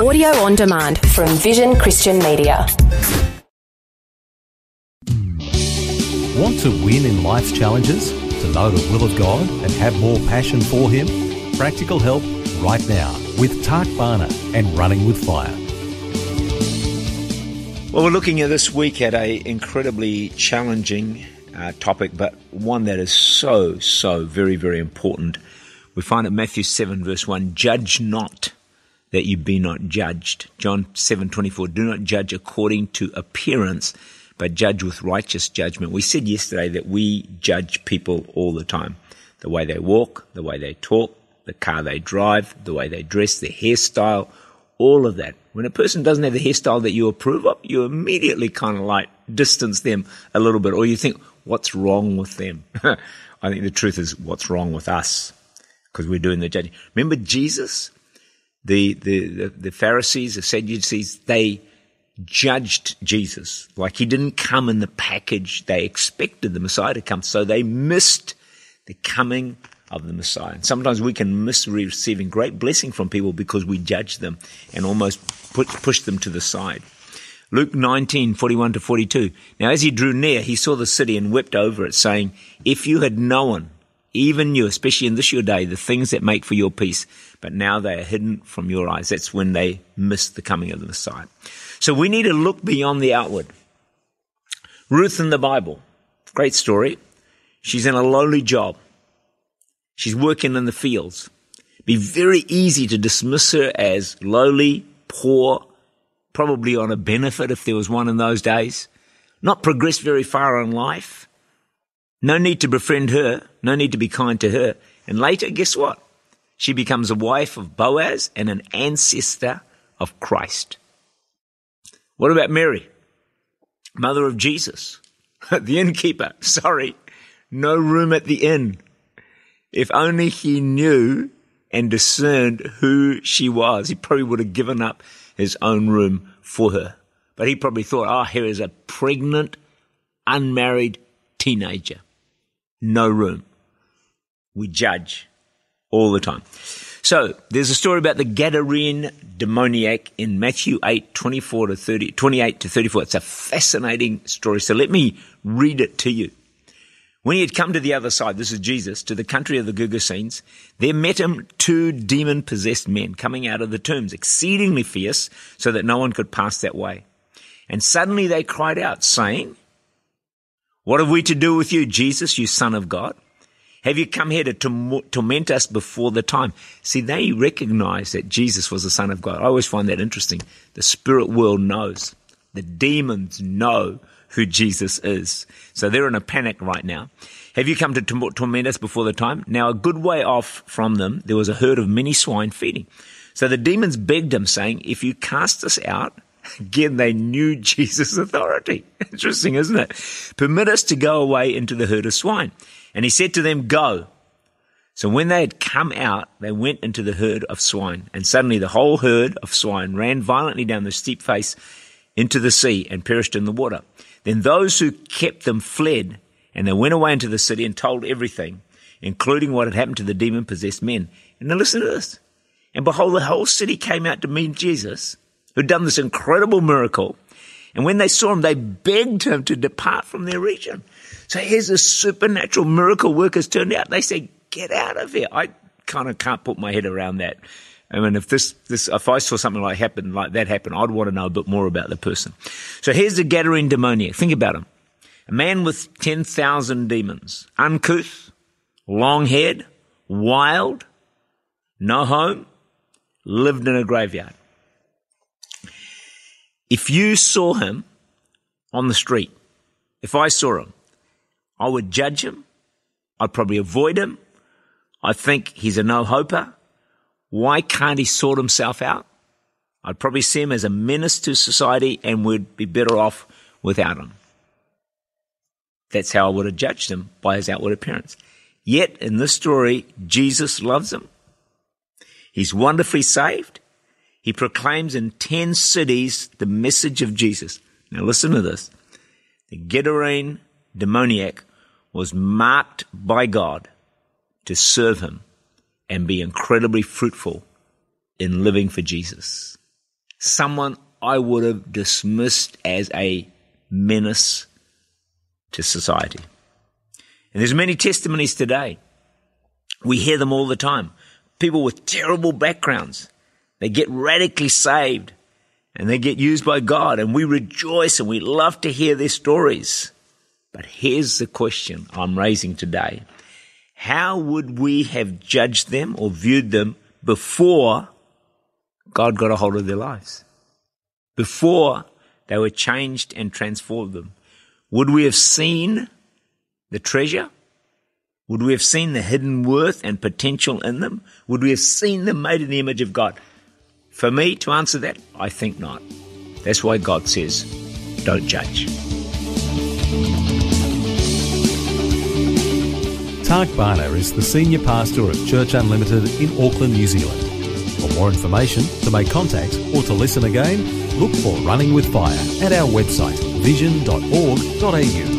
Audio on demand from Vision Christian Media. Want to win in life's challenges? To know the will of God and have more passion for Him? Practical help right now with Tark Barner and Running With Fire. Well, we're looking at this week at an incredibly challenging topic, but one that is so very, very important. We find in Matthew 7 verse 1, judge not that you be not judged. John 7:24, do not judge according to appearance, but judge with righteous judgment. We said yesterday that we judge people all the time. The way they walk, the way they talk, the car they drive, the way they dress, their hairstyle, all of that. When a person doesn't have the hairstyle that you approve of, you immediately kind of like distance them a little bit, or you think, what's wrong with them? I think the truth is, what's wrong with us? Because we're doing the judging. Remember Jesus? The Pharisees, the Sadducees, they judged Jesus. Like he didn't come in the package they expected the Messiah to come. So they missed the coming of the Messiah. And sometimes we can miss receiving great blessing from people because we judge them and almost push them to the side. Luke 19:41-42. Now as he drew near, he saw the city and wept over it, saying, if you had known, even you, especially in this your day, the things that make for your peace, but now they are hidden from your eyes. That's when they miss the coming of the Messiah. So we need to look beyond the outward. Ruth in the Bible, great story. She's in a lowly job. She's working in the fields. It'd be very easy to dismiss her as lowly, poor, probably on a benefit if there was one in those days, not progressed very far in life. No need to befriend her, no need to be kind to her. And later, guess what? She becomes a wife of Boaz and an ancestor of Christ. What about Mary, mother of Jesus? The innkeeper, sorry, no room at the inn. If only he knew and discerned who she was, he probably would have given up his own room for her. But he probably thought, oh, here is a pregnant, unmarried teenager. No room. We judge all the time. So there's a story about the Gadarene demoniac in Matthew 8:28 to 34. It's a fascinating story. So let me read it to you. When he had come to the other side, this is Jesus, to the country of the Gergesenes, there met him two demon-possessed men coming out of the tombs, exceedingly fierce, so that no one could pass that way. And suddenly they cried out, saying, what have we to do with you, Jesus, you Son of God? Have you come here to torment us before the time? See, they recognized that Jesus was the Son of God. I always find that interesting. The spirit world knows. The demons know who Jesus is. So they're in a panic right now. Have you come to torment us before the time? Now, a good way off from them, there was a herd of many swine feeding. So the demons begged him, saying, if you cast us out, again, they knew Jesus' authority. Interesting, isn't it? Permit us to go away into the herd of swine. And he said to them, go. So when they had come out, they went into the herd of swine. And suddenly the whole herd of swine ran violently down the steep face into the sea and perished in the water. Then those who kept them fled, and they went away into the city and told everything, including what had happened to the demon-possessed men. And now listen to this. And behold, the whole city came out to meet Jesus, who'd done this incredible miracle. And when they saw him, they begged him to depart from their region. So here's this supernatural miracle worker's turned out. They said, get out of here. I kind of can't put my head around that. I mean, if if I saw something like that happen, I'd want to know a bit more about the person. So here's the Gadarene demoniac. Think about him. A man with 10,000 demons, uncouth, long-haired, wild, no home, lived in a graveyard. If you saw him on the street, if I saw him, I would judge him. I'd probably avoid him. I think he's a no-hoper. Why can't he sort himself out? I'd probably see him as a menace to society and would be better off without him. That's how I would have judged him, by his outward appearance. Yet in this story, Jesus loves him. He's wonderfully saved. He proclaims in 10 cities the message of Jesus. Now listen to this. The Gadarene demoniac was marked by God to serve him and be incredibly fruitful in living for Jesus. someone I would have dismissed as a menace to society. And there's many testimonies today. We hear them all the time. People with terrible backgrounds, they get radically saved and they get used by God, and we rejoice and we love to hear their stories. But here's the question I'm raising today. How would we have judged them or viewed them before God got a hold of their lives? Before they were changed and transformed them? Would we have seen the treasure? Would we have seen the hidden worth and potential in them? Would we have seen them made in the image of God? For me to answer that, I think not. That's why God says, don't judge. Tark Barner is the Senior Pastor of Church Unlimited in Auckland, New Zealand. For more information, to make contact or to listen again, look for Running With Fire at our website, vision.org.au.